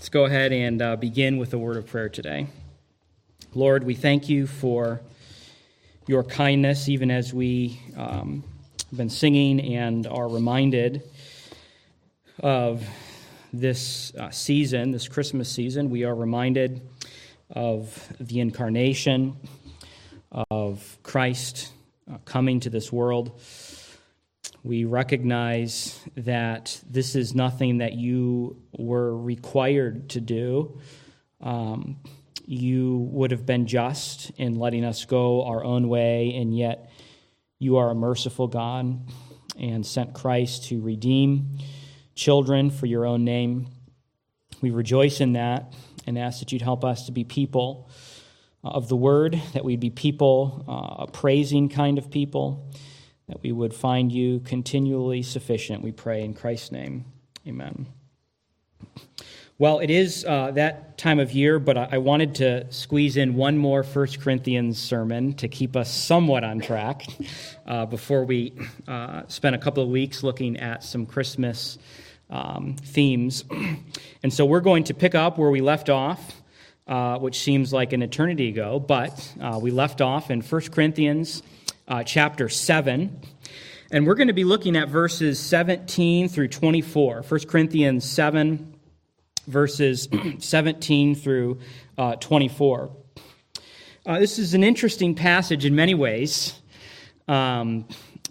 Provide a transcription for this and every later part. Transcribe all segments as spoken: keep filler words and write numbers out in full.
Let's go ahead and uh, begin with a word of prayer today. Lord, we thank you for your kindness, even as we um, have been singing and are reminded of this uh, season, this Christmas season. We are reminded of the incarnation, of Christ uh, coming to this world. We recognize that this is nothing that you were required to do. Um, you would have been just in letting us go our own way, and yet you are a merciful God and sent Christ to redeem children for your own name. We rejoice in that and ask that you'd help us to be people of the word, that we'd be people, uh, a praising kind of people, that we would find you continually sufficient, we pray in Christ's name. Amen. Well, it is uh, that time of year, but I wanted to squeeze in one more First Corinthians sermon to keep us somewhat on track uh, before we uh, spend a couple of weeks looking at some Christmas um, themes. And so we're going to pick up where we left off, uh, which seems like an eternity ago, but uh, we left off in First Corinthians Uh, chapter seven, and we're going to be looking at verses seventeen through twenty-four. First Corinthians seven, verses seventeen through uh, twenty-four. Uh, this is an interesting passage in many ways, um,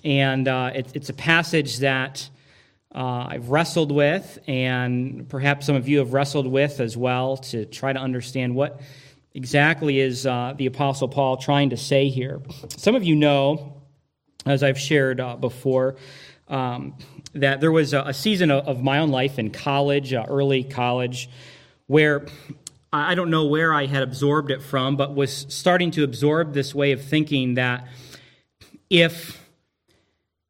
and uh, it, it's a passage that uh, I've wrestled with, and perhaps some of you have wrestled with as well, to try to understand what exactly is uh, the Apostle Paul trying to say here. Some of you know, as I've shared uh, before, um, that there was a, a season of, of my own life in college, uh, early college, where I don't know where I had absorbed it from, but was starting to absorb this way of thinking that if,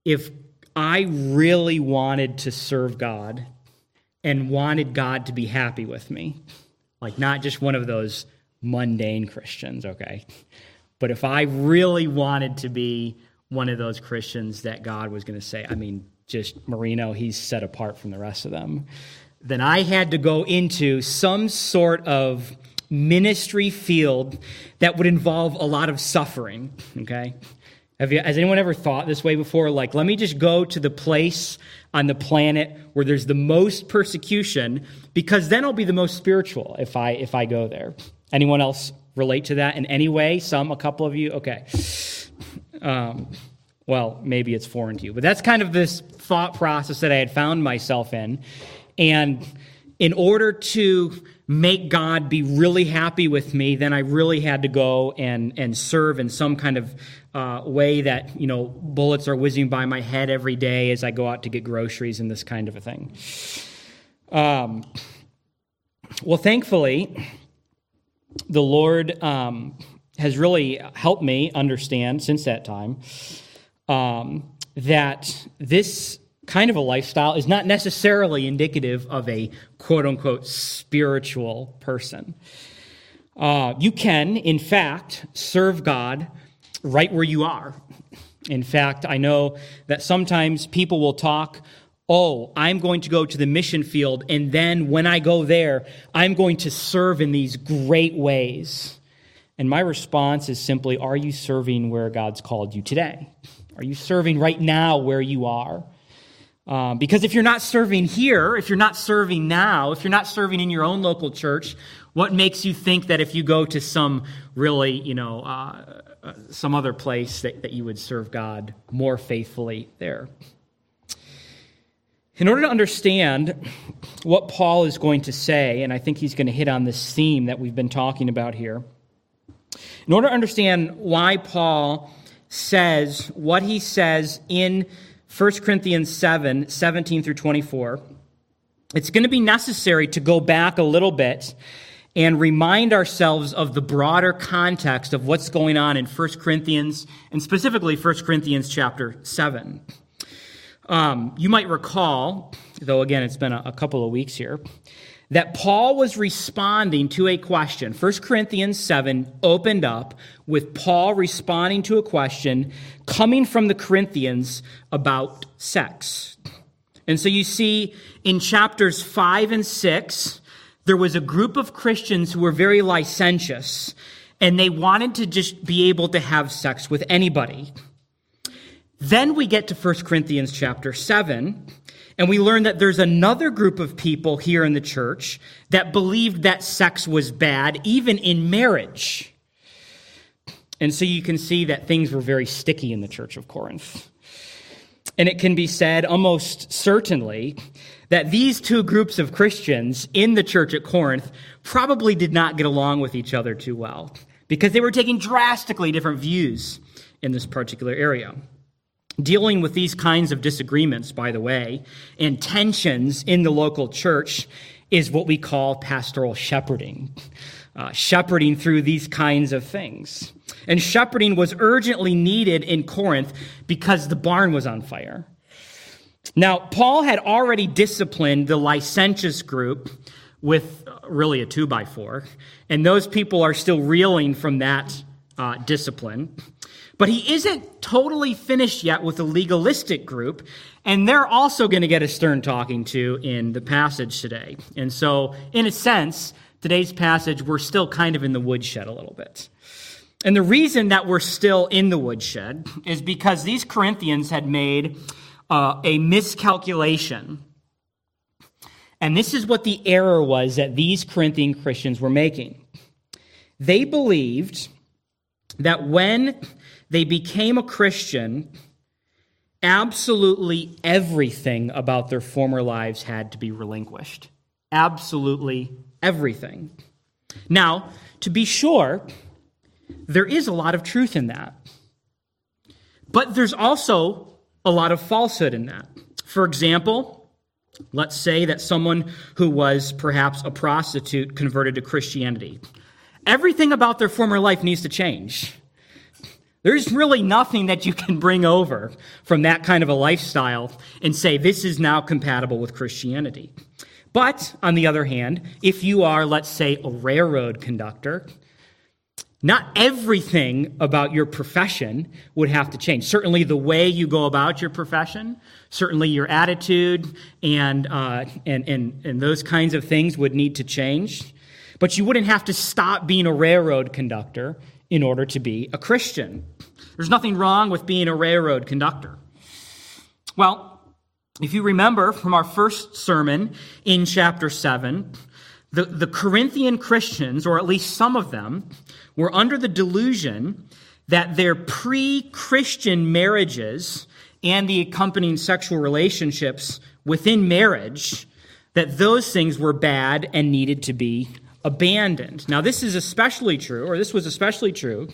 if I really wanted to serve God and wanted God to be happy with me, like not just one of those mundane Christians, okay? But if I really wanted to be one of those Christians that God was going to say, I mean, just Marino, he's set apart from the rest of them, then I had to go into some sort of ministry field that would involve a lot of suffering, okay? Have you, has anyone ever thought this way before? Like, let me just go to the place on the planet where there's the most persecution, because then I'll be the most spiritual if I if I go there. Anyone else relate to that in any way? Some, a couple of you? Okay. Um, well, maybe it's foreign to you. But that's kind of this thought process that I had found myself in. And in order to make God be really happy with me, then I really had to go and, and serve in some kind of uh, way that, you know, bullets are whizzing by my head every day as I go out to get groceries and this kind of a thing. Um, well, thankfully, the Lord um, has really helped me understand since that time um, that this kind of a lifestyle is not necessarily indicative of a quote-unquote spiritual person. Uh, you can, in fact, serve God right where you are. In fact, I know that sometimes people will talk, oh, I'm going to go to the mission field, and then when I go there, I'm going to serve in these great ways. And my response is simply, are you serving where God's called you today? Are you serving right now where you are? Um, because if you're not serving here, if you're not serving now, if you're not serving in your own local church, what makes you think that if you go to some really, you know, uh, some other place that, that you would serve God more faithfully there? In order to understand what Paul is going to say, and I think he's going to hit on this theme that we've been talking about here, in order to understand why Paul says what he says in First Corinthians seven, seventeen through twenty-four, it's going to be necessary to go back a little bit and remind ourselves of the broader context of what's going on in First Corinthians, and specifically First Corinthians chapter seven. Um, you might recall, though again it's been a, a couple of weeks here, that Paul was responding to a question. First Corinthians seven opened up with Paul responding to a question coming from the Corinthians about sex. And so you see in chapters five and six, there was a group of Christians who were very licentious, and they wanted to just be able to have sex with anybody. Then we get to First Corinthians chapter seven, and we learn that there's another group of people here in the church that believed that sex was bad, even in marriage. And so you can see that things were very sticky in the church of Corinth. And it can be said almost certainly that these two groups of Christians in the church at Corinth probably did not get along with each other too well, because they were taking drastically different views in this particular area. Dealing with these kinds of disagreements, by the way, and tensions in the local church is what we call pastoral shepherding. Uh, shepherding through these kinds of things. And shepherding was urgently needed in Corinth because the barn was on fire. Now, Paul had already disciplined the licentious group with really a two by four, and those people are still reeling from that uh, discipline. But he isn't totally finished yet with the legalistic group, and they're also going to get a stern talking to in the passage today. And so, in a sense, today's passage, we're still kind of in the woodshed a little bit. And the reason that we're still in the woodshed is because these Corinthians had made uh, a miscalculation. And this is what the error was that these Corinthian Christians were making. They believed that when they became a Christian, absolutely everything about their former lives had to be relinquished. Absolutely everything. Now, to be sure, there is a lot of truth in that. But there's also a lot of falsehood in that. For example, let's say that someone who was perhaps a prostitute converted to Christianity. Everything about their former life needs to change. There's really nothing that you can bring over from that kind of a lifestyle and say this is now compatible with Christianity. But, on the other hand, if you are, let's say, a railroad conductor, not everything about your profession would have to change. Certainly the way you go about your profession, certainly your attitude and, uh, and, and, and those kinds of things would need to change. But you wouldn't have to stop being a railroad conductor in order to be a Christian. There's nothing wrong with being a railroad conductor. Well, if you remember from our first sermon in chapter seven, The, the Corinthian Christians, or at least some of them, were under the delusion that their pre-Christian marriages and the accompanying sexual relationships within marriage, that those things were bad and needed to be abandoned. Now, this is especially true, or this was especially true,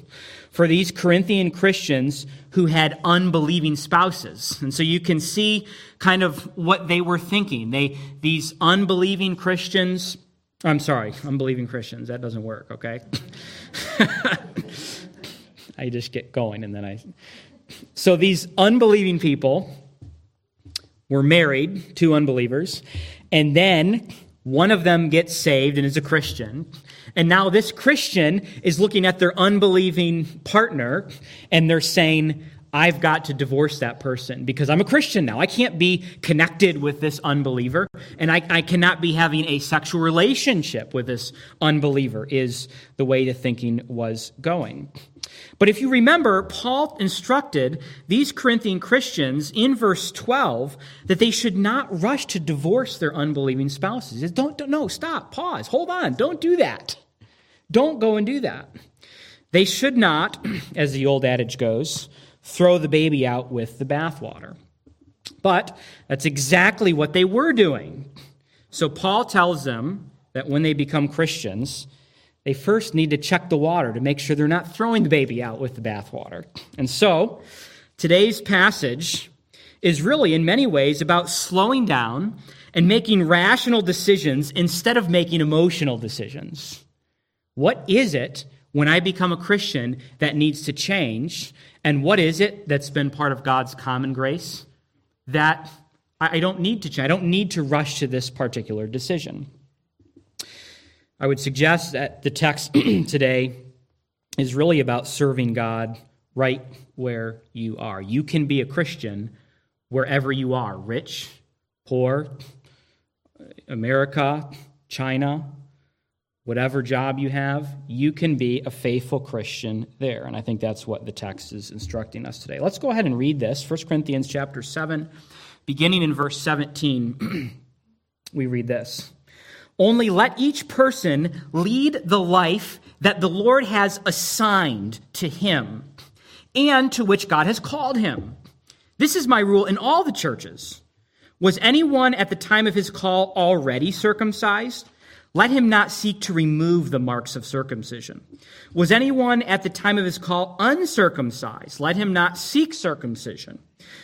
for these Corinthian Christians who had unbelieving spouses. And so you can see kind of what they were thinking. They, these unbelieving Christians... I'm sorry, unbelieving Christians. That doesn't work, okay? I just get going and then I... So these unbelieving people were married to unbelievers, and then one of them gets saved and is a Christian. And now this Christian is looking at their unbelieving partner and they're saying, I've got to divorce that person because I'm a Christian now. I can't be connected with this unbeliever, and I, I cannot be having a sexual relationship with this unbeliever is the way the thinking was going. But if you remember, Paul instructed these Corinthian Christians in verse twelve that they should not rush to divorce their unbelieving spouses. He says, don't, don't, no, stop, pause, hold on, don't do that. Don't go and do that. They should not, as the old adage goes, throw the baby out with the bathwater. But that's exactly what they were doing. So Paul tells them that when they become Christians, they first need to check the water to make sure they're not throwing the baby out with the bathwater. And so today's passage is really in many ways about slowing down and making rational decisions instead of making emotional decisions. What is it when I become a Christian that needs to change? And what is it that's been part of God's common grace that I don't need to change? I don't need to rush to this particular decision. I would suggest that the text today is really about serving God right where you are. You can be a Christian wherever you are, rich, poor, America, China, Whatever job you have, you can be a faithful Christian there. And I think that's what the text is instructing us today. Let's go ahead and read this. First Corinthians chapter seven, beginning in verse seventeen, we read this. Only let each person lead the life that the Lord has assigned to him and to which God has called him. This is my rule in all the churches. Was anyone at the time of his call already circumcised? Let him not seek to remove the marks of circumcision. Was anyone at the time of his call uncircumcised? Let him not seek circumcision.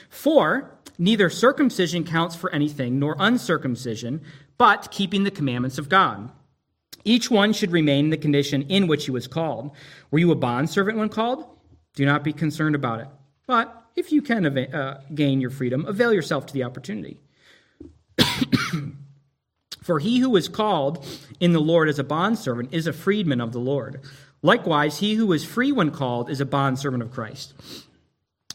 For neither circumcision counts for anything, nor uncircumcision, but keeping the commandments of God. Each one should remain in the condition in which he was called. Were you a bondservant when called? Do not be concerned about it. But if you can uh, gain your freedom, avail yourself to the opportunity. For he who is called in the Lord as a bondservant is a freedman of the Lord. Likewise, he who is free when called is a bondservant of Christ.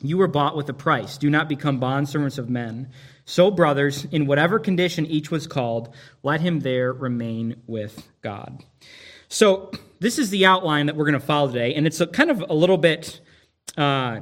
You were bought with a price. Do not become bondservants of men. So, brothers, in whatever condition each was called, let him there remain with God. So this is the outline that we're going to follow today, and it's a kind of a little bit uh,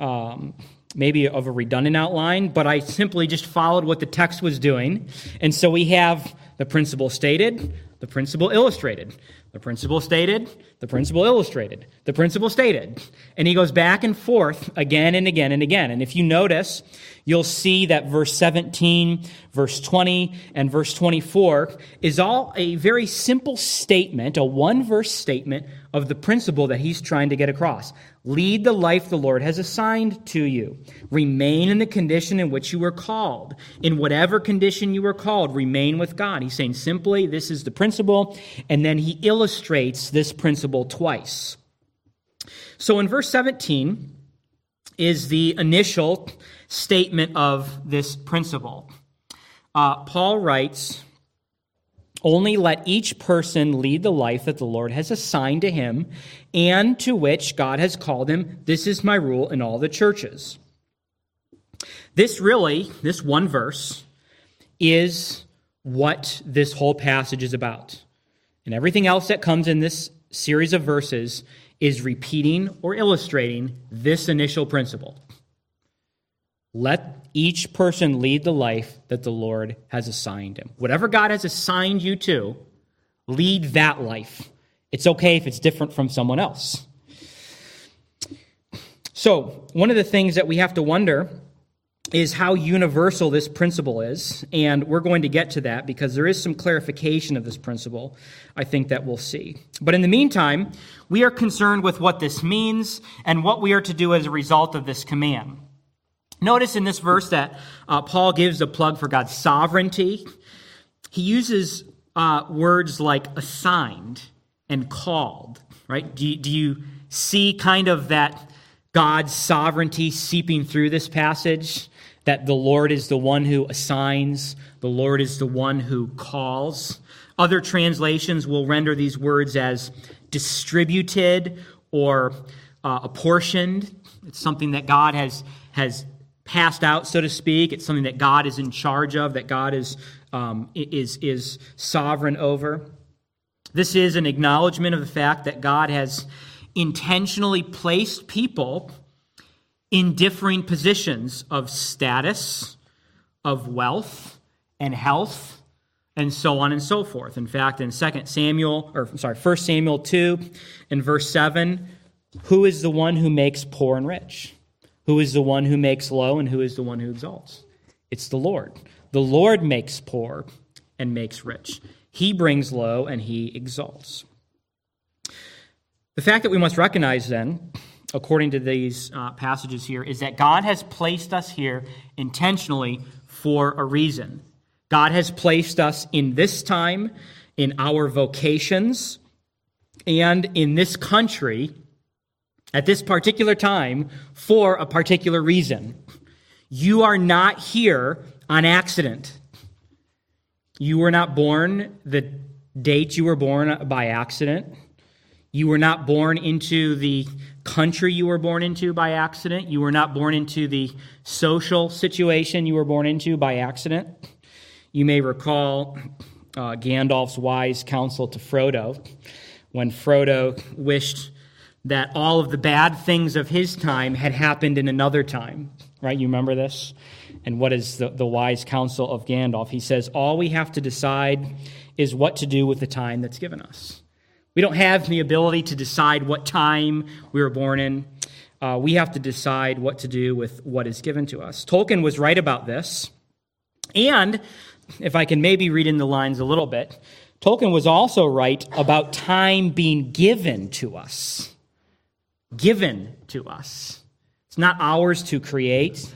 um, maybe of a redundant outline, but I simply just followed what the text was doing. And so we have the principle stated, the principle illustrated, the principle stated, the principle illustrated, the principle stated. And he goes back and forth again and again and again. And if you notice, you'll see that verse seventeen, verse twenty, and verse twenty-four is all a very simple statement, a one-verse statement of the principle that he's trying to get across. Lead the life the Lord has assigned to you. Remain in the condition in which you were called. In whatever condition you were called, remain with God. He's saying simply, this is the principle, and then he illustrates this principle twice. So in verse seventeen is the initial statement of this principle. Uh, Paul writes, only let each person lead the life that the Lord has assigned to him and to which God has called him. This is my rule in all the churches. This really, this one verse, is what this whole passage is about. And everything else that comes in this series of verses is repeating or illustrating this initial principle. Let each person lead the life that the Lord has assigned him. Whatever God has assigned you to, lead that life. It's okay if it's different from someone else. So, one of the things that we have to wonder is how universal this principle is, and we're going to get to that because there is some clarification of this principle, I think, that we'll see. But in the meantime, we are concerned with what this means and what we are to do as a result of this command. Notice in this verse that uh, Paul gives a plug for God's sovereignty. He uses uh, words like assigned and called, right? Do you, do you see kind of that God's sovereignty seeping through this passage? That the Lord is the one who assigns, the Lord is the one who calls. Other translations will render these words as distributed or uh, apportioned. It's something that God has has. passed out, so to speak. It's something that God is in charge of, that God is um, is is sovereign over. This is an acknowledgement of the fact that God has intentionally placed people in differing positions of status, of wealth, and health, and so on and so forth. In fact, in Second Samuel, or sorry, First Samuel two, in verse seven, who is the one who makes poor and rich? Who is the one who makes low and who is the one who exalts? It's the Lord. The Lord makes poor and makes rich. He brings low and he exalts. The fact that we must recognize then, according to these uh, passages here, is that God has placed us here intentionally for a reason. God has placed us in this time, in our vocations, and in this country at this particular time, for a particular reason. You are not here on accident. You were not born the date you were born by accident. You were not born into the country you were born into by accident. You were not born into the social situation you were born into by accident. You may recall uh, Gandalf's wise counsel to Frodo when Frodo wished that all of the bad things of his time had happened in another time, right? You remember this? And what is the, the wise counsel of Gandalf? He says, all we have to decide is what to do with the time that's given us. We don't have the ability to decide what time we were born in. Uh, we have to decide what to do with what is given to us. Tolkien was right about this. And if I can maybe read in the lines a little bit, Tolkien was also right about time being given to us. Given to us. It's not ours to create.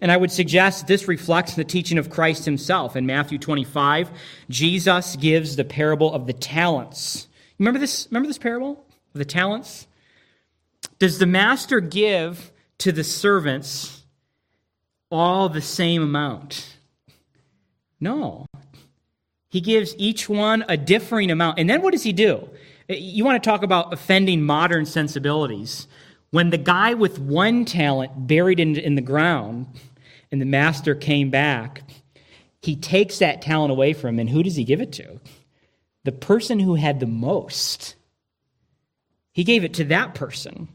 And I would suggest this reflects the teaching of Christ himself. In Matthew twenty-five, Jesus gives the parable of the talents. Remember this, remember this parable? The talents? Does the master give to the servants all the same amount? No. He gives each one a differing amount. And then what does he do? You want to talk about offending modern sensibilities. When the guy with one talent buried in, in the ground and the master came back, he takes that talent away from him, and who does he give it to? The person who had the most. He gave it to that person.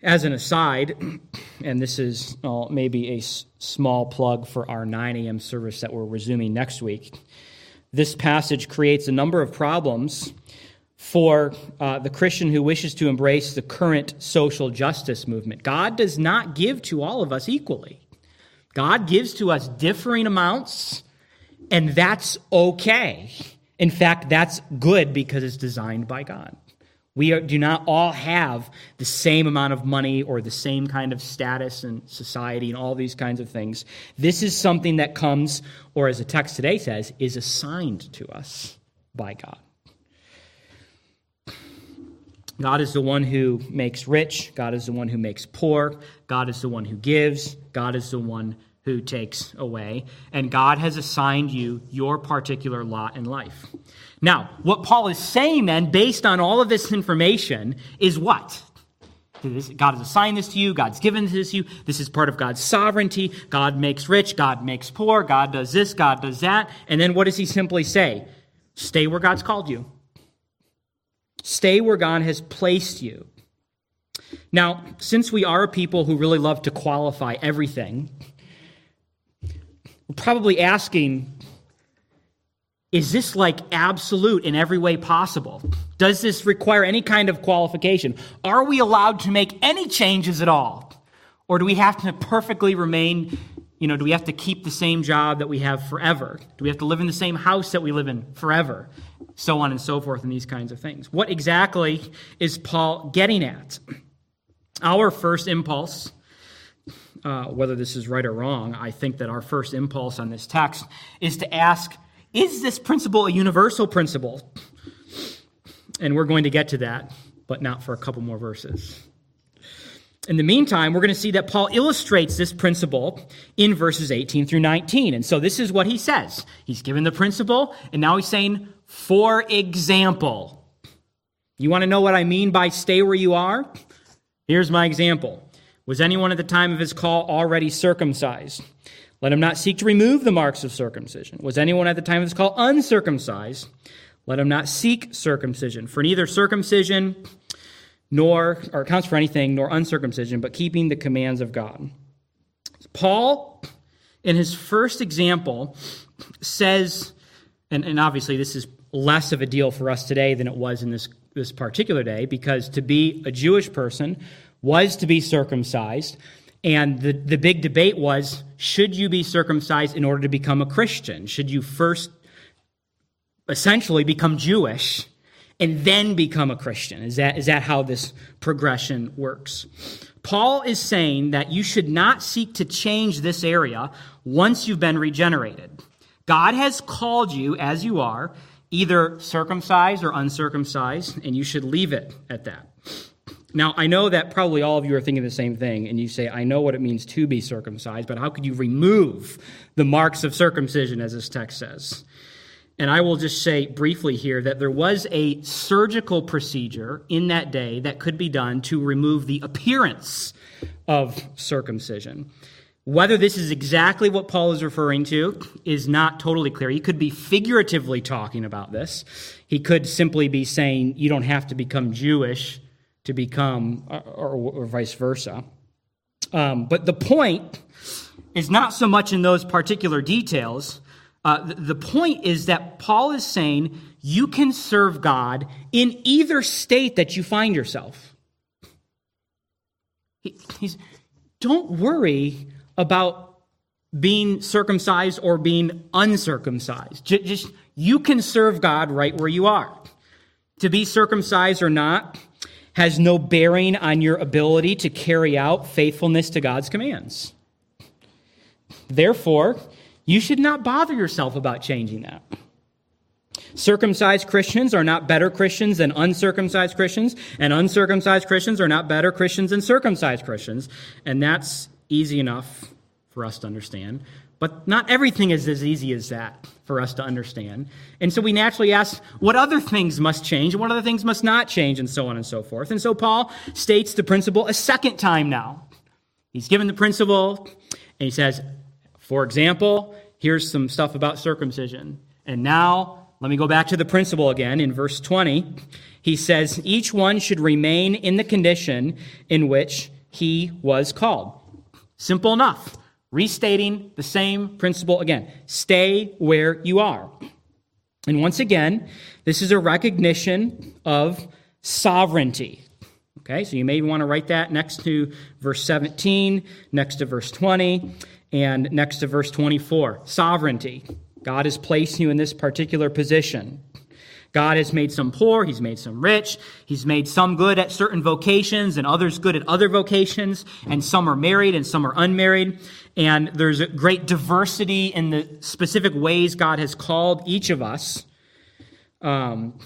As an aside, and this is oh, maybe a s- small plug for our nine a.m. service that we're resuming next week, this passage creates a number of problems for uh, the Christian who wishes to embrace the current social justice movement. God does not give to all of us equally. God gives to us differing amounts, and that's okay. In fact, that's good because it's designed by God. We are, do not all have the same amount of money or the same kind of status in society and all these kinds of things. This is something that comes, or as the text today says, is assigned to us by God. God is the one who makes rich. God is the one who makes poor. God is the one who gives. God is the one who takes away. And God has assigned you your particular lot in life. Now, what Paul is saying then, based on all of this information, is what? God has assigned this to you. God's given this to you. This is part of God's sovereignty. God makes rich. God makes poor. God does this. God does that. And then what does he simply say? Stay where God's called you. Stay where God has placed you. Now, since we are a people who really love to qualify everything, we're probably asking, is this like absolute in every way possible? Does this require any kind of qualification? Are we allowed to make any changes at all? Or do we have to perfectly remain, you know, do we have to keep the same job that we have forever? Do we have to live in the same house that we live in forever? So on and so forth, and these kinds of things. What exactly is Paul getting at? Our first impulse, uh, whether this is right or wrong, I think that our first impulse on this text is to ask, is this principle a universal principle? And we're going to get to that, but not for a couple more verses. In the meantime, we're going to see that Paul illustrates this principle in verses eighteen through nineteen. And so this is what he says. He's given the principle, and now he's saying, for example. You want to know what I mean by stay where you are? Here's my example. Was anyone at the time of his call already circumcised? Let him not seek to remove the marks of circumcision. Was anyone at the time of his call uncircumcised? Let him not seek circumcision. For neither circumcision nor, or accounts for anything, nor uncircumcision, but keeping the commands of God. Paul, in his first example, says, and, and obviously this is less of a deal for us today than it was in this, this particular day, because to be a Jewish person was to be circumcised, and the, the big debate was, should you be circumcised in order to become a Christian? Should you first essentially become Jewish and then become a Christian? Is that, is that how this progression works? Paul is saying that you should not seek to change this area once you've been regenerated. God has called you as you are, either circumcised or uncircumcised, and you should leave it at that. Now, I know that probably all of you are thinking the same thing, and you say, I know what it means to be circumcised, but how could you remove the marks of circumcision, as this text says? And I will just say briefly here that there was a surgical procedure in that day that could be done to remove the appearance of circumcision. Whether this is exactly what Paul is referring to is not totally clear. He could be figuratively talking about this. He could simply be saying you don't have to become Jewish to become, or, or, or vice versa. Um, but the point is not so much in those particular details. Uh, the, the point is that Paul is saying you can serve God in either state that you find yourself. He, he's, don't worry about being circumcised or being uncircumcised. Just, just you can serve God right where you are. To be circumcised or not has no bearing on your ability to carry out faithfulness to God's commands. Therefore, you should not bother yourself about changing that. Circumcised Christians are not better Christians than uncircumcised Christians, and uncircumcised Christians are not better Christians than circumcised Christians. And that's easy enough for us to understand. But not everything is as easy as that for us to understand. And so we naturally ask, what other things must change, and what other things must not change, and so on and so forth. And so Paul states the principle a second time now. He's given the principle, and he says, for example, here's some stuff about circumcision. And now, let me go back to the principle again. In verse twenty, he says, each one should remain in the condition in which he was called. Simple enough. Restating the same principle again. Stay where you are. And once again, this is a recognition of sovereignty. Okay, so you may want to write that next to verse seventeen, next to verse twenty, and next to verse twenty-four, sovereignty. God has placed you in this particular position. God has made some poor, he's made some rich, he's made some good at certain vocations and others good at other vocations, and some are married and some are unmarried, and there's a great diversity in the specific ways God has called each of us. Um,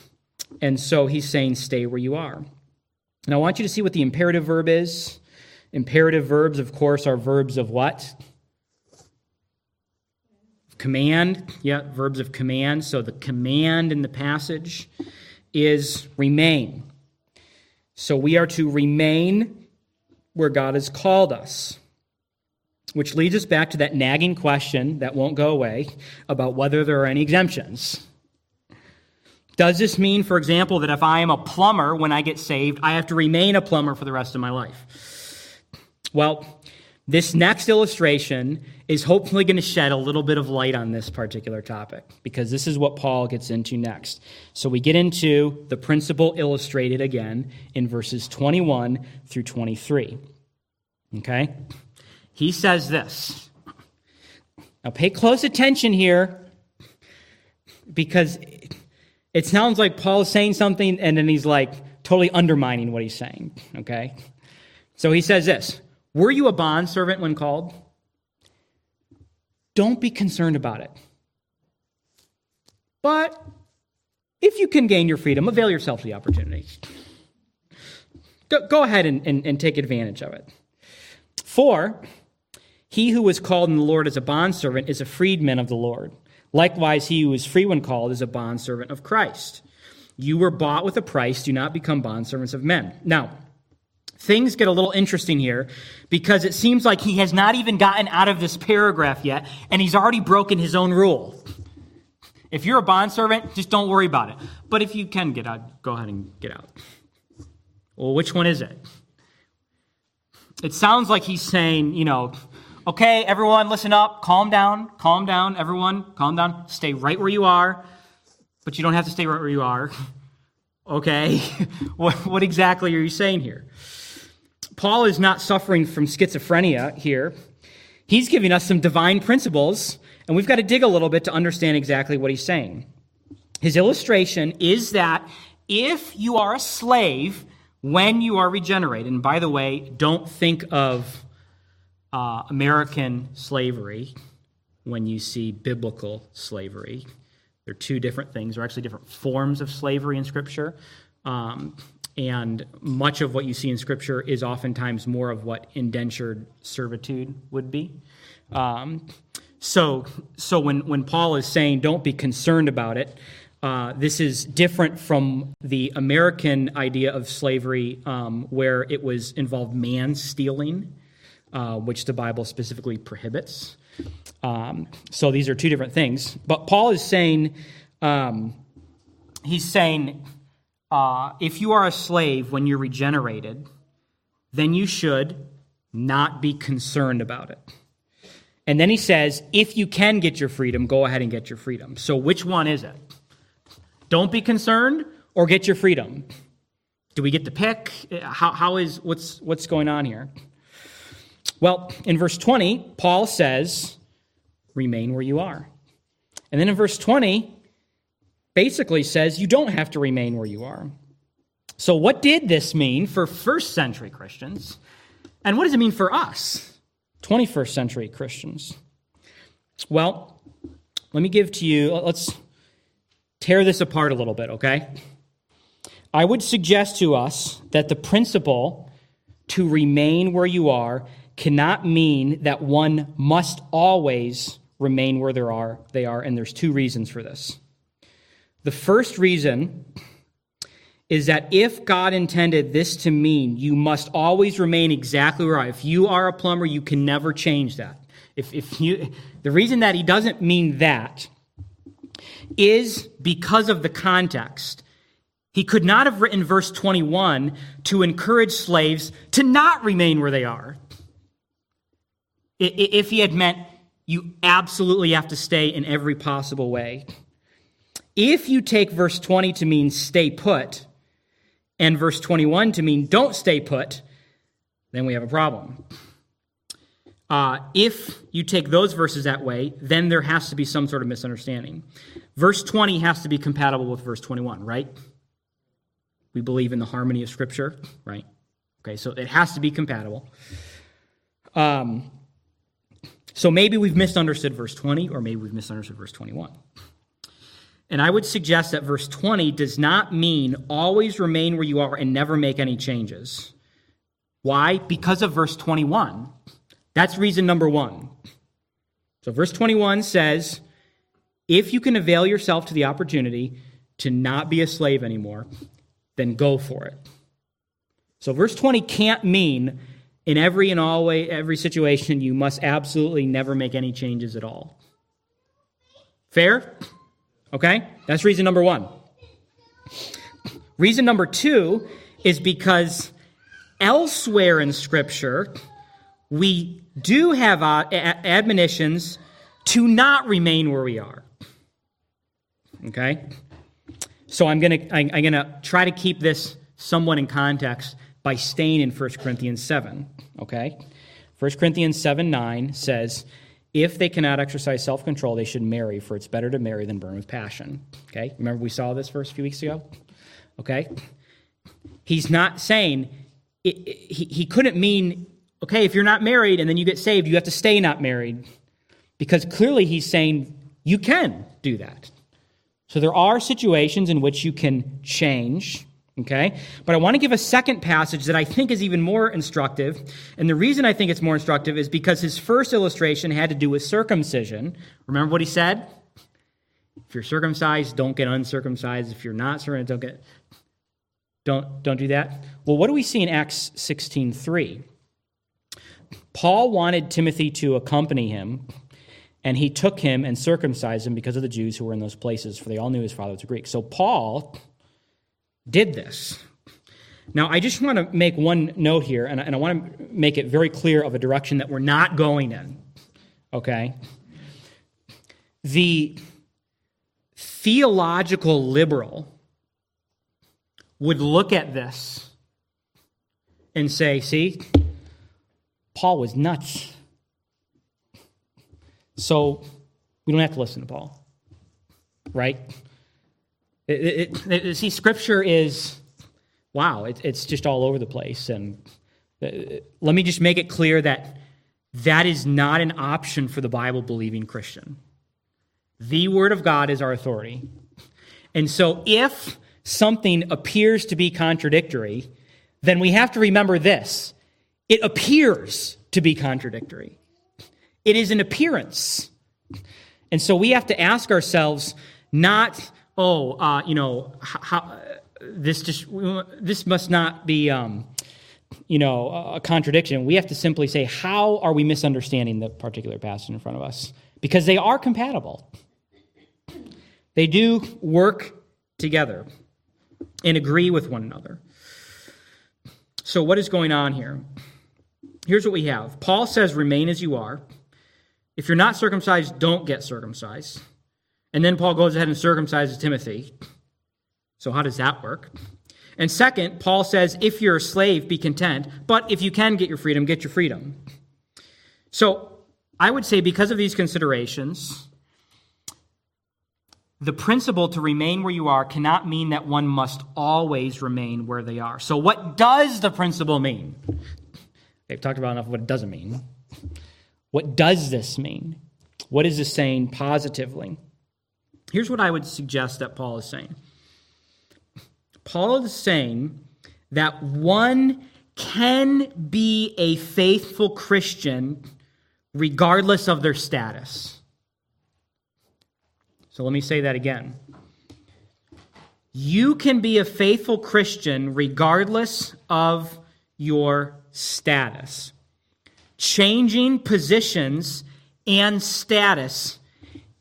and so he's saying, stay where you are. And I want you to see what the imperative verb is. Imperative verbs, of course, are verbs of what? Command. Yeah, verbs of command. So the command in the passage is remain. So we are to remain where God has called us, which leads us back to that nagging question that won't go away about whether there are any exemptions. Does this mean, for example, that if I am a plumber when I get saved, I have to remain a plumber for the rest of my life? Well, this next illustration is hopefully going to shed a little bit of light on this particular topic, because this is what Paul gets into next. So we get into the principle illustrated again in verses twenty-one through twenty-three. Okay? He says this. Now pay close attention here, because it sounds like Paul is saying something and then he's like totally undermining what he's saying. Okay? So he says this. Were you a bondservant when called? Don't be concerned about it. But if you can gain your freedom, avail yourself of the opportunity. Go, go ahead and, and, and take advantage of it. For he who was called in the Lord as a bondservant is a freedman of the Lord. Likewise, he who is free when called is a bondservant of Christ. You were bought with a price. Do not become bondservants of men. Now, things get a little interesting here, because it seems like he has not even gotten out of this paragraph yet, and he's already broken his own rule. If you're a bondservant, just don't worry about it. But if you can get out, go ahead and get out. Well, which one is it? It sounds like he's saying, you know, okay, everyone, listen up, calm down, calm down, everyone, calm down, stay right where you are, but you don't have to stay right where you are. Okay, what, what exactly are you saying here? Paul is not suffering from schizophrenia here. He's giving us some divine principles, and we've got to dig a little bit to understand exactly what he's saying. His illustration is that if you are a slave when you are regenerated, and by the way, don't think of uh, American slavery when you see biblical slavery. They're two different things. They're actually different forms of slavery in Scripture. Um And much of what you see in Scripture is oftentimes more of what indentured servitude would be. Um, so so when, when Paul is saying don't be concerned about it, uh, this is different from the American idea of slavery um, where it was involved man stealing. uh, which the Bible specifically prohibits. Um, so these are two different things. But Paul is saying, um, he's saying, uh, if you are a slave when you're regenerated, then you should not be concerned about it. And then he says, if you can get your freedom, go ahead and get your freedom. So which one is it? Don't be concerned or get your freedom? Do we get to pick? How, how is, what's, what's going on here? Well, in verse twenty, Paul says, remain where you are. And then in verse twenty, basically says, you don't have to remain where you are. So what did this mean for first century Christians? And what does it mean for us, twenty-first century Christians? Well, let me give to you, let's tear this apart a little bit, okay? I would suggest to us that the principle to remain where you are cannot mean that one must always remain where there are, they are, and there's two reasons for this. The first reason is that if God intended this to mean you must always remain exactly where you are, if you are a plumber, you can never change that. If if you, the reason that he doesn't mean that is because of the context. He could not have written verse twenty-one to encourage slaves to not remain where they are. If he had meant you absolutely have to stay in every possible way. If you take verse twenty to mean stay put, and verse twenty-one to mean don't stay put, then we have a problem. Uh, if you take those verses that way, then there has to be some sort of misunderstanding. Verse twenty has to be compatible with verse twenty-one, right? We believe in the harmony of Scripture, right? Okay, so it has to be compatible. Um, so maybe we've misunderstood verse twenty, or maybe we've misunderstood verse twenty-one. And I would suggest that verse twenty does not mean always remain where you are and never make any changes. Why? Because of verse twenty-one. That's reason number one. So verse twenty-one says, if you can avail yourself to the opportunity to not be a slave anymore, then go for it. So verse twenty can't mean in every and all way, every situation, you must absolutely never make any changes at all. Fair? Okay, that's reason number one. Reason number two is because elsewhere in Scripture, we do have admonitions to not remain where we are. Okay, so I'm gonna I'm gonna try to keep this somewhat in context by staying in First Corinthians seven. Okay, First Corinthians seven nine says, if they cannot exercise self-control, they should marry, for it's better to marry than burn with passion. Okay? Remember we saw this verse a few weeks ago? Okay? He's not saying, it, it, he, he couldn't mean, okay, if you're not married and then you get saved, you have to stay not married. Because clearly he's saying, you can do that. So there are situations in which you can change. Okay? But I want to give a second passage that I think is even more instructive. And the reason I think it's more instructive is because his first illustration had to do with circumcision. Remember what he said? If you're circumcised, don't get uncircumcised. If you're not circumcised, don't get don't don't do that. Well, what do we see in Acts sixteen three? Paul wanted Timothy to accompany him, and he took him and circumcised him because of the Jews who were in those places, for they all knew his father was a Greek. So Paul did this. Now, I just want to make one note here, and I, and I want to make it very clear of a direction that we're not going in, okay? The theological liberal would look at this and say, see, Paul was nuts, so we don't have to listen to Paul, right? It, it, it, see, Scripture is, wow, it, it's just all over the place. And uh, let me just make it clear that that is not an option for the Bible-believing Christian. The Word of God is our authority. And so if something appears to be contradictory, then we have to remember this. It appears to be contradictory. It is an appearance. And so we have to ask ourselves not, oh, uh, you know, how, how, this just this must not be um, you know, a contradiction. We have to simply say, how are we misunderstanding the particular passage in front of us? Because they are compatible. They do work together and agree with one another. So what is going on here? Here's what we have. Paul says, remain as you are. If you're not circumcised, don't get circumcised. And then Paul goes ahead and circumcises Timothy. So how does that work? And second, Paul says, if you're a slave, be content. But if you can get your freedom, get your freedom. So I would say because of these considerations, the principle to remain where you are cannot mean that one must always remain where they are. So what does the principle mean? They've talked about enough of what it doesn't mean. What does this mean? What is this saying positively? Here's what I would suggest that Paul is saying. Paul is saying that one can be a faithful Christian regardless of their status. So let me say that again. You can be a faithful Christian regardless of your status. Changing positions and status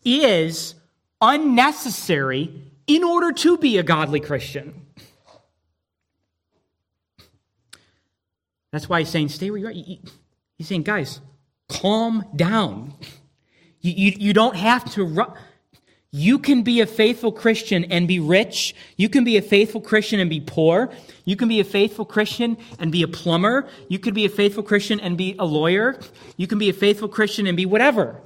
is unnecessary in order to be a godly Christian. That's why he's saying, stay where you are. He's saying, guys, calm down. You, you, you don't have to run. You can be a faithful Christian and be rich. You can be a faithful Christian and be poor. You can be a faithful Christian and be a plumber. You could be a faithful Christian and be a lawyer. You can be a faithful Christian and be whatever.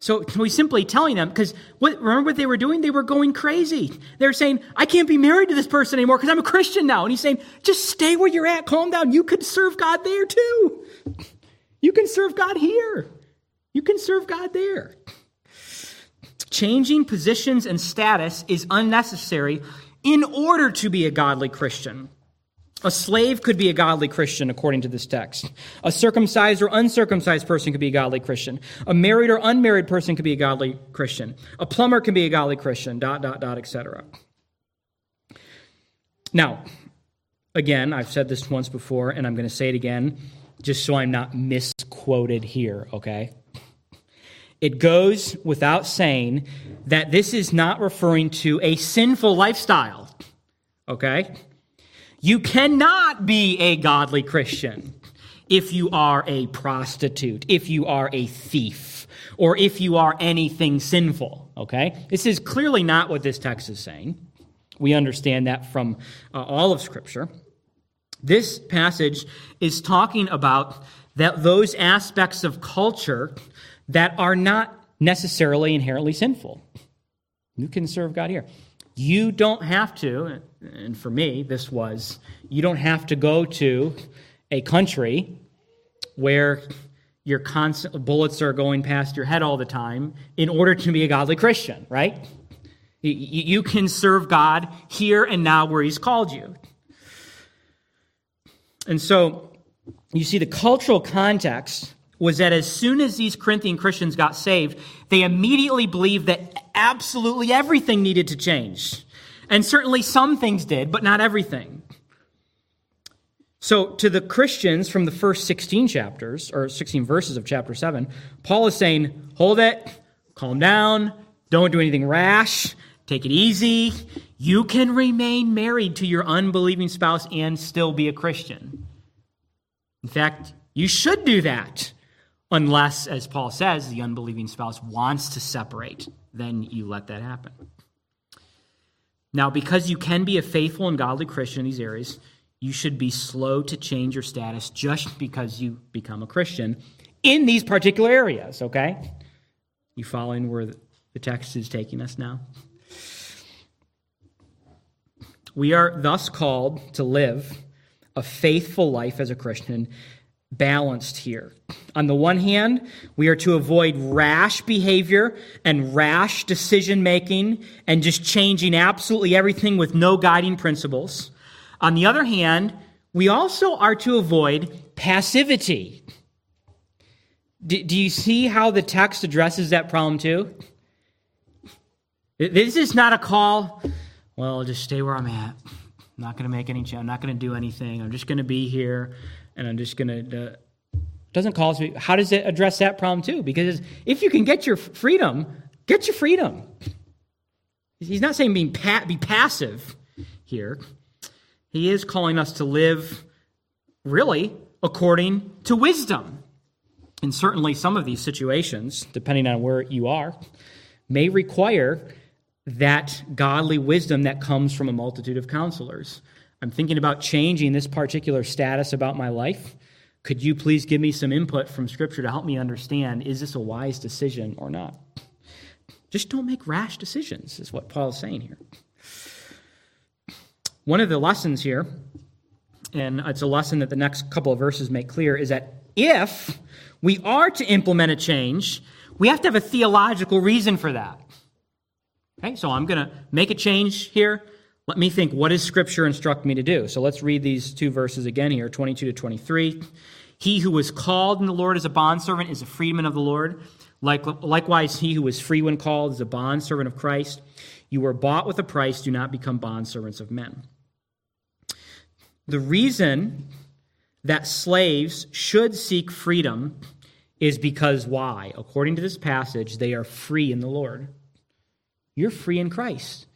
So he's simply telling them, because remember what they were doing? They were going crazy. They were saying, I can't be married to this person anymore because I'm a Christian now. And he's saying, just stay where you're at. Calm down. You could serve God there too. You can serve God here. You can serve God there. Changing positions and status is unnecessary in order to be a godly Christian. A slave could be a godly Christian, according to this text. A circumcised or uncircumcised person could be a godly Christian. A married or unmarried person could be a godly Christian. A plumber can be a godly Christian, dot, dot, dot, et cetera. Now, again, I've said this once before, and I'm going to say it again, just so I'm not misquoted here, okay? It goes without saying that this is not referring to a sinful lifestyle, okay? You cannot be a godly Christian if you are a prostitute, if you are a thief, or if you are anything sinful, okay? This is clearly not what this text is saying. We understand that from uh, all of Scripture. This passage is talking about that those aspects of culture that are not necessarily inherently sinful. You can serve God here. You don't have to, and for me, this was, you don't have to go to a country where your constant bullets are going past your head all the time in order to be a godly Christian, right? You can serve God here and now where he's called you. And so you see the cultural context was that as soon as these Corinthian Christians got saved, they immediately believed that absolutely everything needed to change. And certainly some things did, but not everything. So to the Christians from the first sixteen chapters, or sixteen verses of chapter seven, Paul is saying, hold it, calm down, don't do anything rash, take it easy. You can remain married to your unbelieving spouse and still be a Christian. In fact, you should do that. Unless, as Paul says, the unbelieving spouse wants to separate, then you let that happen. Now, because you can be a faithful and godly Christian in these areas, you should be slow to change your status just because you become a Christian in these particular areas, okay? You following where the text is taking us now? We are thus called to live a faithful life as a Christian, balanced here. On the one hand, we are to avoid rash behavior and rash decision making and just changing absolutely everything with no guiding principles. On the other hand, we also are to avoid passivity. Do, do you see how the text addresses that problem too? This is not a call, well, just stay where I'm at. I'm not going to make any change. I'm not going to do anything. I'm just going to be here, and I'm just going to... Uh, doesn't call us... How does it address that problem too? Because if you can get your freedom, get your freedom. He's not saying being pa- be passive here. He is calling us to live, really, according to wisdom. And certainly some of these situations, depending on where you are, may require that godly wisdom that comes from a multitude of counselors. I'm thinking about changing this particular status about my life. Could you please give me some input from Scripture to help me understand, is this a wise decision or not? Just don't make rash decisions, is what Paul's saying here. One of the lessons here, and it's a lesson that the next couple of verses make clear, is that if we are to implement a change, we have to have a theological reason for that. Okay, so I'm going to make a change here. Let me think, what does Scripture instruct me to do? So let's read these two verses again here, twenty-two to twenty-three. He who was called in the Lord as a bondservant is a freedman of the Lord. Likewise, he who was free when called is a bondservant of Christ. You were bought with a price. Do not become bondservants of men. The reason that slaves should seek freedom is because why? According to this passage, they are free in the Lord. You're free in Christ.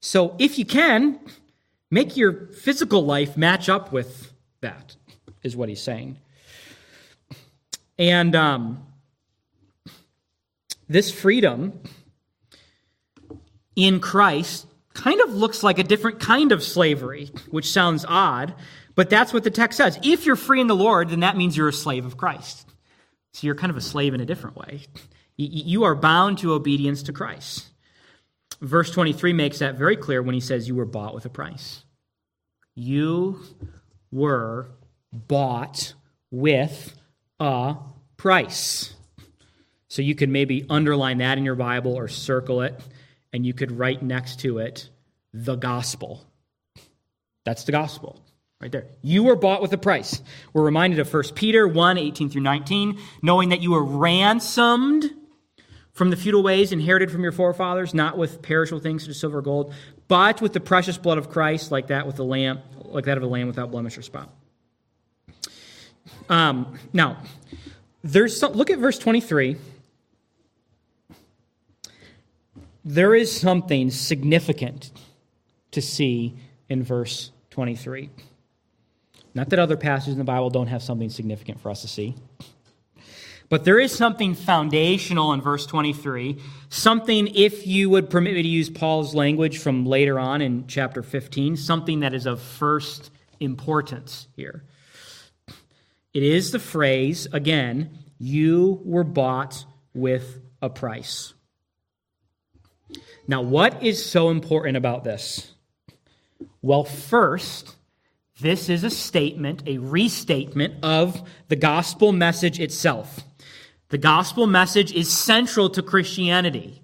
So if you can, make your physical life match up with that, is what he's saying. And um, this freedom in Christ kind of looks like a different kind of slavery, which sounds odd, but that's what the text says. If you're free in the Lord, then that means you're a slave of Christ. So you're kind of a slave in a different way. You are bound to obedience to Christ. Verse twenty-three makes that very clear when he says you were bought with a price. You were bought with a price. So you could maybe underline that in your Bible or circle it, and you could write next to it, the gospel. That's the gospel right there. You were bought with a price. We're reminded of First Peter one, eighteen through nineteen, knowing that you were ransomed from the futile ways inherited from your forefathers, not with perishable things such as silver or gold, but with the precious blood of Christ, like that with the lamb, like that of a lamb without blemish or spot. Um, now, there's some, look at verse twenty-three. There is something significant to see in verse twenty-three. Not that other passages in the Bible don't have something significant for us to see. But there is something foundational in verse twenty-three, something, if you would permit me to use Paul's language from later on in chapter fifteen, something that is of first importance here. It is the phrase, again, you were bought with a price. Now, what is so important about this? Well, first, this is a statement, a restatement of the gospel message itself. The gospel message is central to Christianity,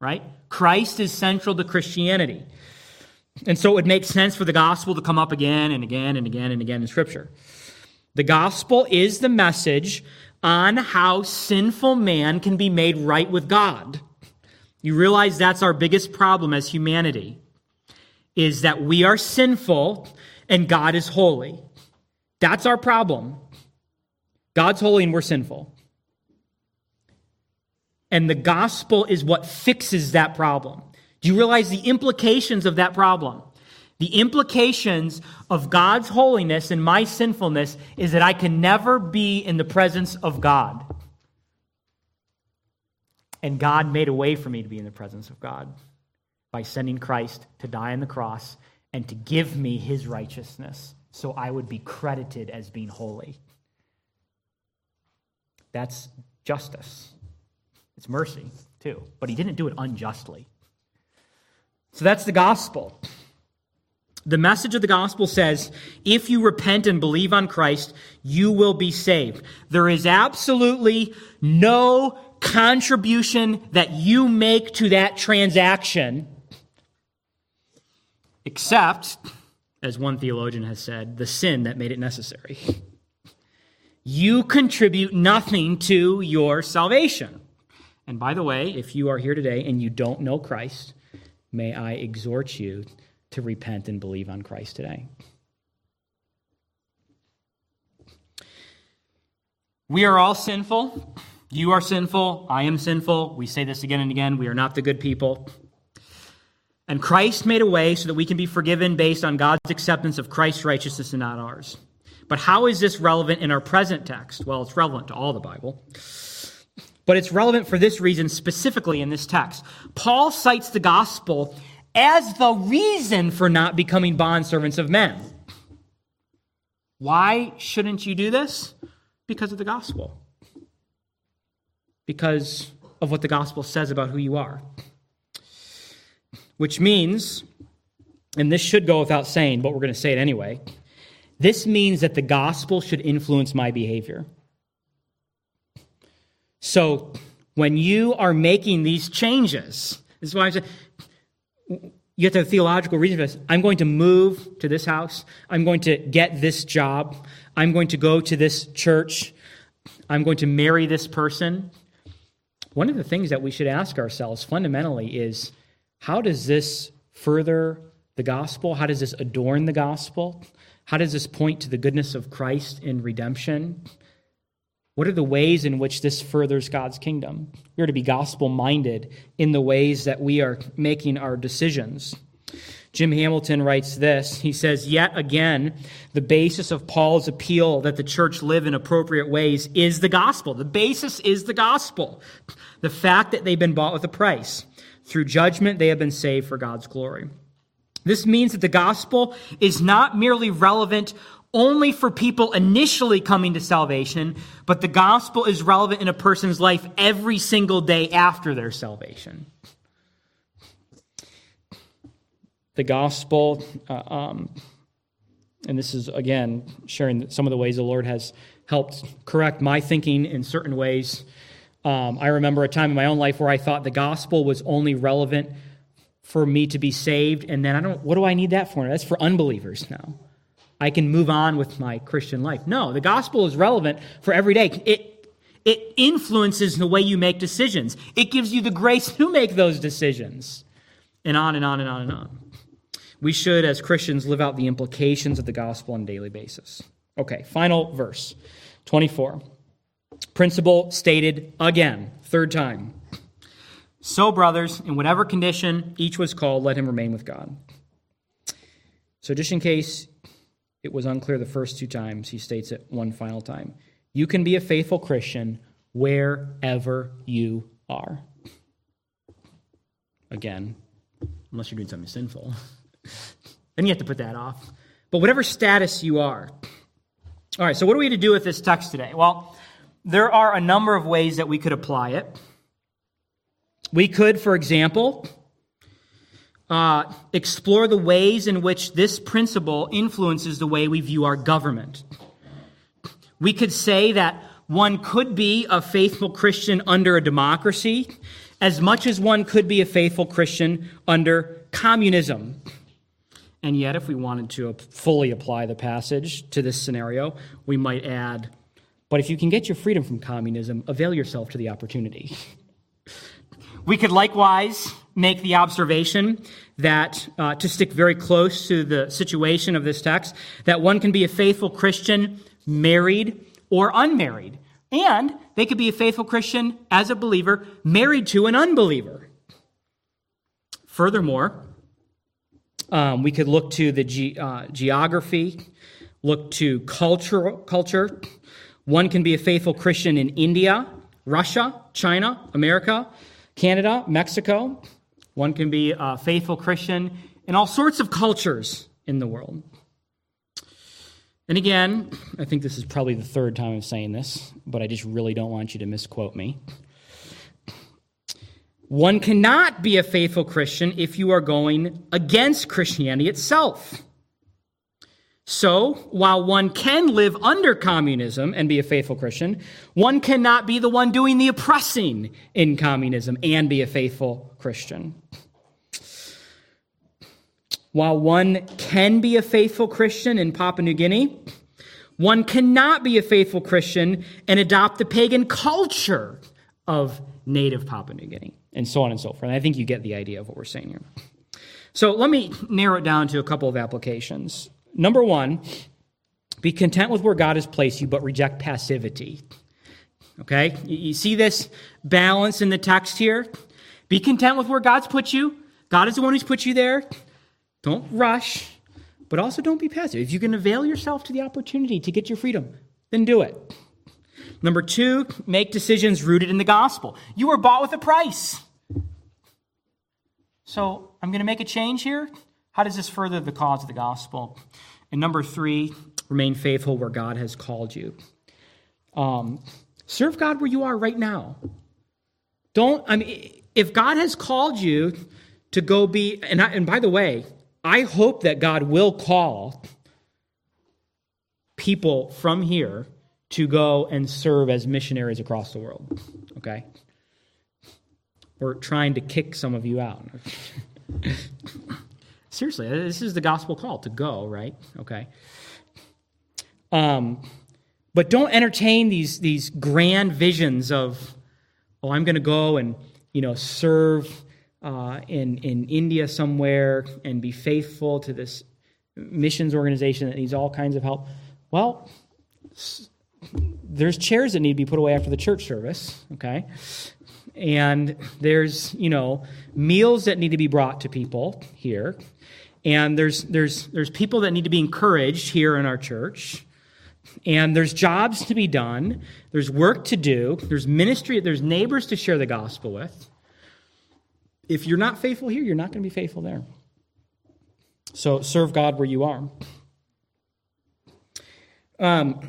right? Christ is central to Christianity. And so it would make sense for the gospel to come up again and again and again and again in Scripture. The gospel is the message on how sinful man can be made right with God. You realize that's our biggest problem as humanity, is that we are sinful and God is holy. That's our problem. God's holy and we're sinful. And the gospel is what fixes that problem. Do you realize the implications of that problem? The implications of God's holiness and my sinfulness is that I can never be in the presence of God. And God made a way for me to be in the presence of God by sending Christ to die on the cross and to give me his righteousness so I would be credited as being holy. That's justice. It's mercy, too. But he didn't do it unjustly. So that's the gospel. The message of the gospel says, if you repent and believe on Christ, you will be saved. There is absolutely no contribution that you make to that transaction, except, as one theologian has said, the sin that made it necessary. You contribute nothing to your salvation. And by the way, if you are here today and you don't know Christ, may I exhort you to repent and believe on Christ today. We are all sinful. You are sinful. I am sinful. We say this again and again. We are not the good people. And Christ made a way so that we can be forgiven based on God's acceptance of Christ's righteousness and not ours. But how is this relevant in our present text? Well, it's relevant to all the Bible. But it's relevant for this reason, specifically in this text. Paul cites the gospel as the reason for not becoming bondservants of men. Why shouldn't you do this? Because of the gospel. Because of what the gospel says about who you are. Which means, and this should go without saying, but we're going to say it anyway, this means that the gospel should influence my behavior. So when you are making these changes, this is why I'm saying, you have to have a theological reason for this. I'm going to move to this house. I'm going to get this job. I'm going to go to this church. I'm going to marry this person. One of the things that we should ask ourselves fundamentally is, how does this further the gospel? How does this adorn the gospel? How does this point to the goodness of Christ in redemption? What are the ways in which this furthers God's kingdom? We are to be gospel-minded in the ways that we are making our decisions. Jim Hamilton writes this. He says, yet again, the basis of Paul's appeal that the church live in appropriate ways is the gospel. The basis is the gospel. The fact that they've been bought with a price. Through judgment, they have been saved for God's glory. This means that the gospel is not merely relevant only for people initially coming to salvation, but the gospel is relevant in a person's life every single day after their salvation. The gospel, uh, um, and this is, again, sharing some of the ways the Lord has helped correct my thinking in certain ways. Um, I remember a time in my own life where I thought the gospel was only relevant for me to be saved, and then I don't, what do I need that for? That's for unbelievers now. I can move on with my Christian life. No, the gospel is relevant for every day. It it influences the way you make decisions. It gives you the grace to make those decisions. And on and on and on and on. We should, as Christians, live out the implications of the gospel on a daily basis. Okay, final verse, twenty-four. Principle stated again, third time. So, brothers, in whatever condition each was called, let him remain with God. So just in case it was unclear the first two times, he states it one final time. You can be a faithful Christian wherever you are. Again, unless you're doing something sinful. Then you have to put that off. But whatever status you are. All right, so what are we to do with this text today? Well, there are a number of ways that we could apply it. We could, for example, Uh, explore the ways in which this principle influences the way we view our government. We could say that one could be a faithful Christian under a democracy as much as one could be a faithful Christian under communism. And yet, if we wanted to fully apply the passage to this scenario, we might add, but if you can get your freedom from communism, avail yourself to the opportunity. We could likewise make the observation that, uh, to stick very close to the situation of this text, that one can be a faithful Christian married or unmarried. And they could be a faithful Christian as a believer married to an unbeliever. Furthermore, um, we could look to the ge- uh, geography, look to culture, culture. One can be a faithful Christian in India, Russia, China, America, Canada, Mexico. One can be a faithful Christian in all sorts of cultures in the world. And again, I think this is probably the third time I'm saying this, but I just really don't want you to misquote me. One cannot be a faithful Christian if you are going against Christianity itself. So, while one can live under communism and be a faithful Christian, one cannot be the one doing the oppressing in communism and be a faithful Christian. While one can be a faithful Christian in Papua New Guinea, one cannot be a faithful Christian and adopt the pagan culture of native Papua New Guinea, and so on and so forth. And I think you get the idea of what we're saying here. So let me narrow it down to a couple of applications. Number one, be content with where God has placed you, but reject passivity. Okay? You see this balance in the text here? Be content with where God's put you. God is the one who's put you there. Don't rush, but also don't be passive. If you can avail yourself to the opportunity to get your freedom, then do it. Number two, make decisions rooted in the gospel. You were bought with a price. So I'm going to make a change here. How does this further the cause of the gospel? And number three, remain faithful where God has called you. Um, serve God where you are right now. Don't, I mean, if God has called you to go be, and, I, and by the way, I hope that God will call people from here to go and serve as missionaries across the world, okay? We're trying to kick some of you out. Seriously, this is the gospel call to go, right? Okay. Um, but don't entertain these these grand visions of, oh, I'm going to go and you know serve uh, in in India somewhere and be faithful to this missions organization that needs all kinds of help. Well, there's chairs that need to be put away after the church service, okay? And there's, you know, meals that need to be brought to people here. And there's there's there's people that need to be encouraged here in our church. And there's jobs to be done. There's work to do. There's ministry. There's neighbors to share the gospel with. If you're not faithful here, you're not going to be faithful there. So serve God where you are. Um,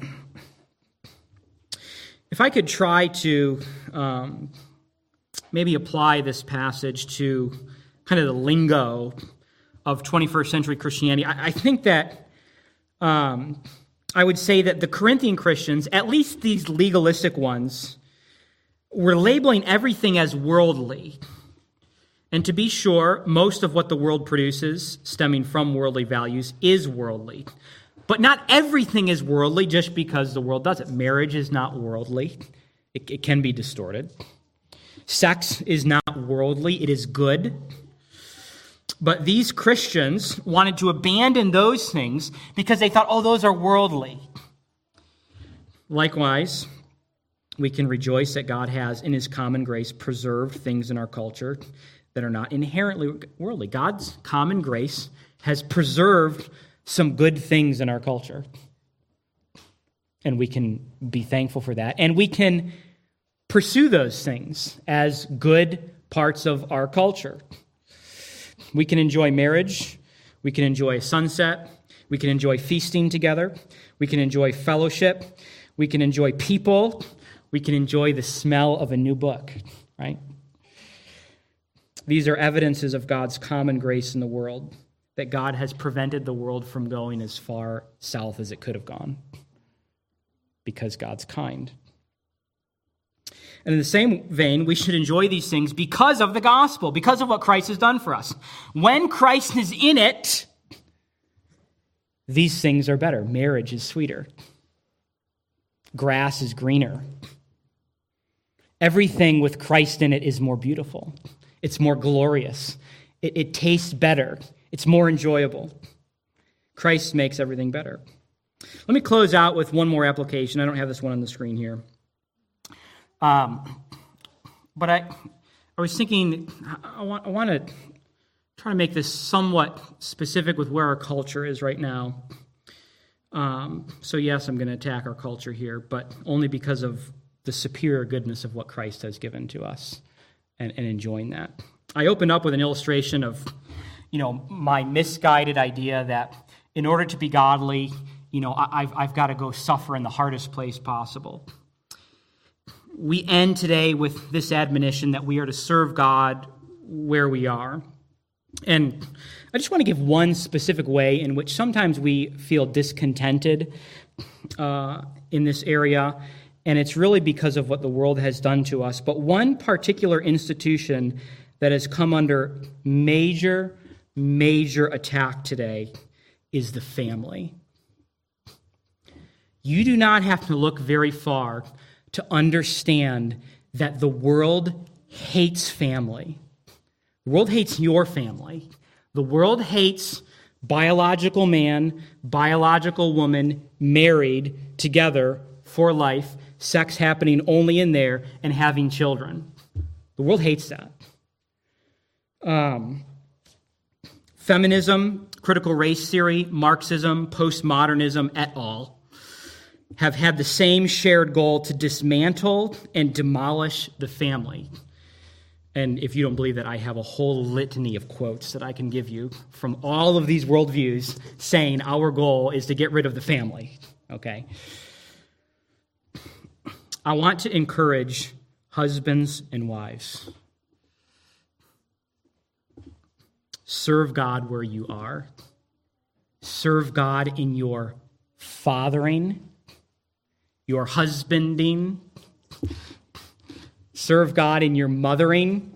if I could try to... Um, maybe apply this passage to kind of the lingo of twenty-first century Christianity. I, I think that um, I would say that the Corinthian Christians, at least these legalistic ones, were labeling everything as worldly. And to be sure, most of what the world produces, stemming from worldly values, is worldly. But not everything is worldly just because the world does it. Marriage is not worldly. It, it can be distorted. Sex is not worldly, it is good. But these Christians wanted to abandon those things because they thought, oh, those are worldly. Likewise, we can rejoice that God has, in his common grace, preserved things in our culture that are not inherently worldly. God's common grace has preserved some good things in our culture. And we can be thankful for that. And we can pursue those things as good parts of our culture. We can enjoy marriage. We can enjoy sunset. We can enjoy feasting together. We can enjoy fellowship. We can enjoy people. We can enjoy the smell of a new book, right? These are evidences of God's common grace in the world, that God has prevented the world from going as far south as it could have gone because God's kind. And in the same vein, we should enjoy these things because of the gospel, because of what Christ has done for us. When Christ is in it, these things are better. Marriage is sweeter. Grass is greener. Everything with Christ in it is more beautiful. It's more glorious. It, it tastes better. It's more enjoyable. Christ makes everything better. Let me close out with one more application. I don't have this one on the screen here. Um, but I, I was thinking, I want, I want to try to make this somewhat specific with where our culture is right now. Um, so yes, I'm going to attack our culture here, but only because of the superior goodness of what Christ has given to us and, and enjoying that. I opened up with an illustration of, you know, my misguided idea that in order to be godly, you know, I, I've, I've got to go suffer in the hardest place possible. We end today with this admonition that we are to serve God where we are. And I just want to give one specific way in which sometimes we feel discontented uh, in this area, and it's really because of what the world has done to us. But one particular institution that has come under major, major attack today is the family. You do not have to look very far to understand that the world hates family. The world hates your family. The world hates biological man, biological woman, married together for life, sex happening only in there, and having children. The world hates that. Um, feminism, critical race theory, Marxism, postmodernism, et al. have had the same shared goal to dismantle and demolish the family. And if you don't believe that, I have a whole litany of quotes that I can give you from all of these worldviews saying our goal is to get rid of the family, okay? I want to encourage husbands and wives. Serve God where you are. Serve God in your fathering, your husbanding. Serve God in your mothering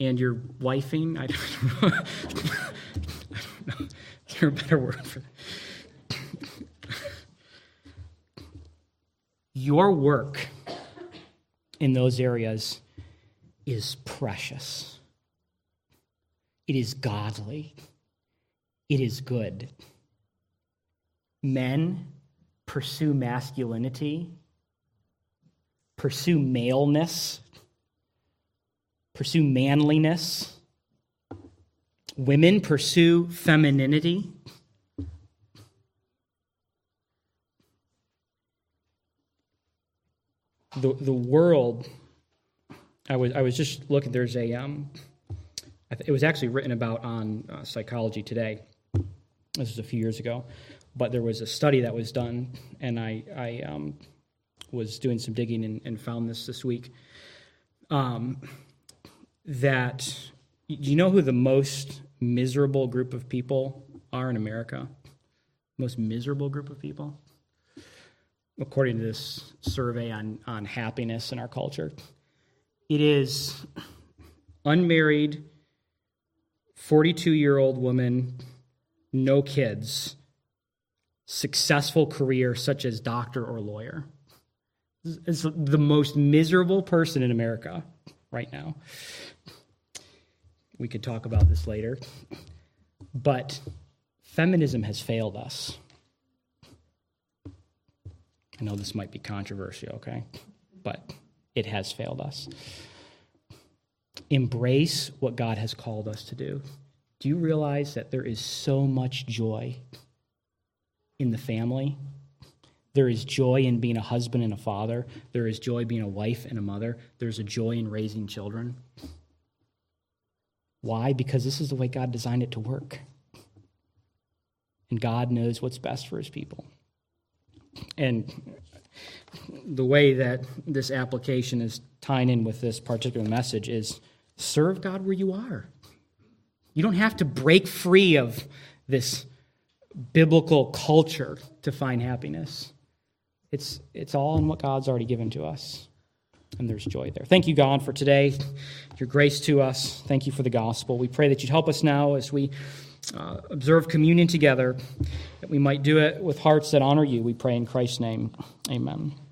and your wifing. I don't know. I don't know. Is there a better word for that? Your work in those areas is precious. It is godly. It is good. Men, pursue masculinity. Pursue maleness, pursue manliness. Women, pursue femininity. The the world, I was I was just looking, there's a, um, it was actually written about on uh, Psychology Today. This was a few years ago, but there was a study that was done, and I, I um, was doing some digging and, and found this this week, um, that, do you know who the most miserable group of people are in America? Most miserable group of people? According to this survey on, on happiness in our culture, it is unmarried, forty-two-year-old woman, no kids, successful career such as doctor or lawyer. It's the most miserable person in America right now. We could talk about this later. But feminism has failed us. I know this might be controversial, okay? But it has failed us. Embrace what God has called us to do. Do you realize that there is so much joy in the family? There is joy in being a husband and a father. There is joy being a wife and a mother. There's a joy in raising children. Why? Because this is the way God designed it to work. And God knows what's best for his people. And the way that this application is tying in with this particular message is serve God where you are. You don't have to break free of this biblical culture to find happiness. It's it's all in what God's already given to us, and there's joy there. Thank you, God, for today, your grace to us. Thank you for the gospel. We pray that you'd help us now as we uh, observe communion together, that we might do it with hearts that honor you. We pray in Christ's name. Amen.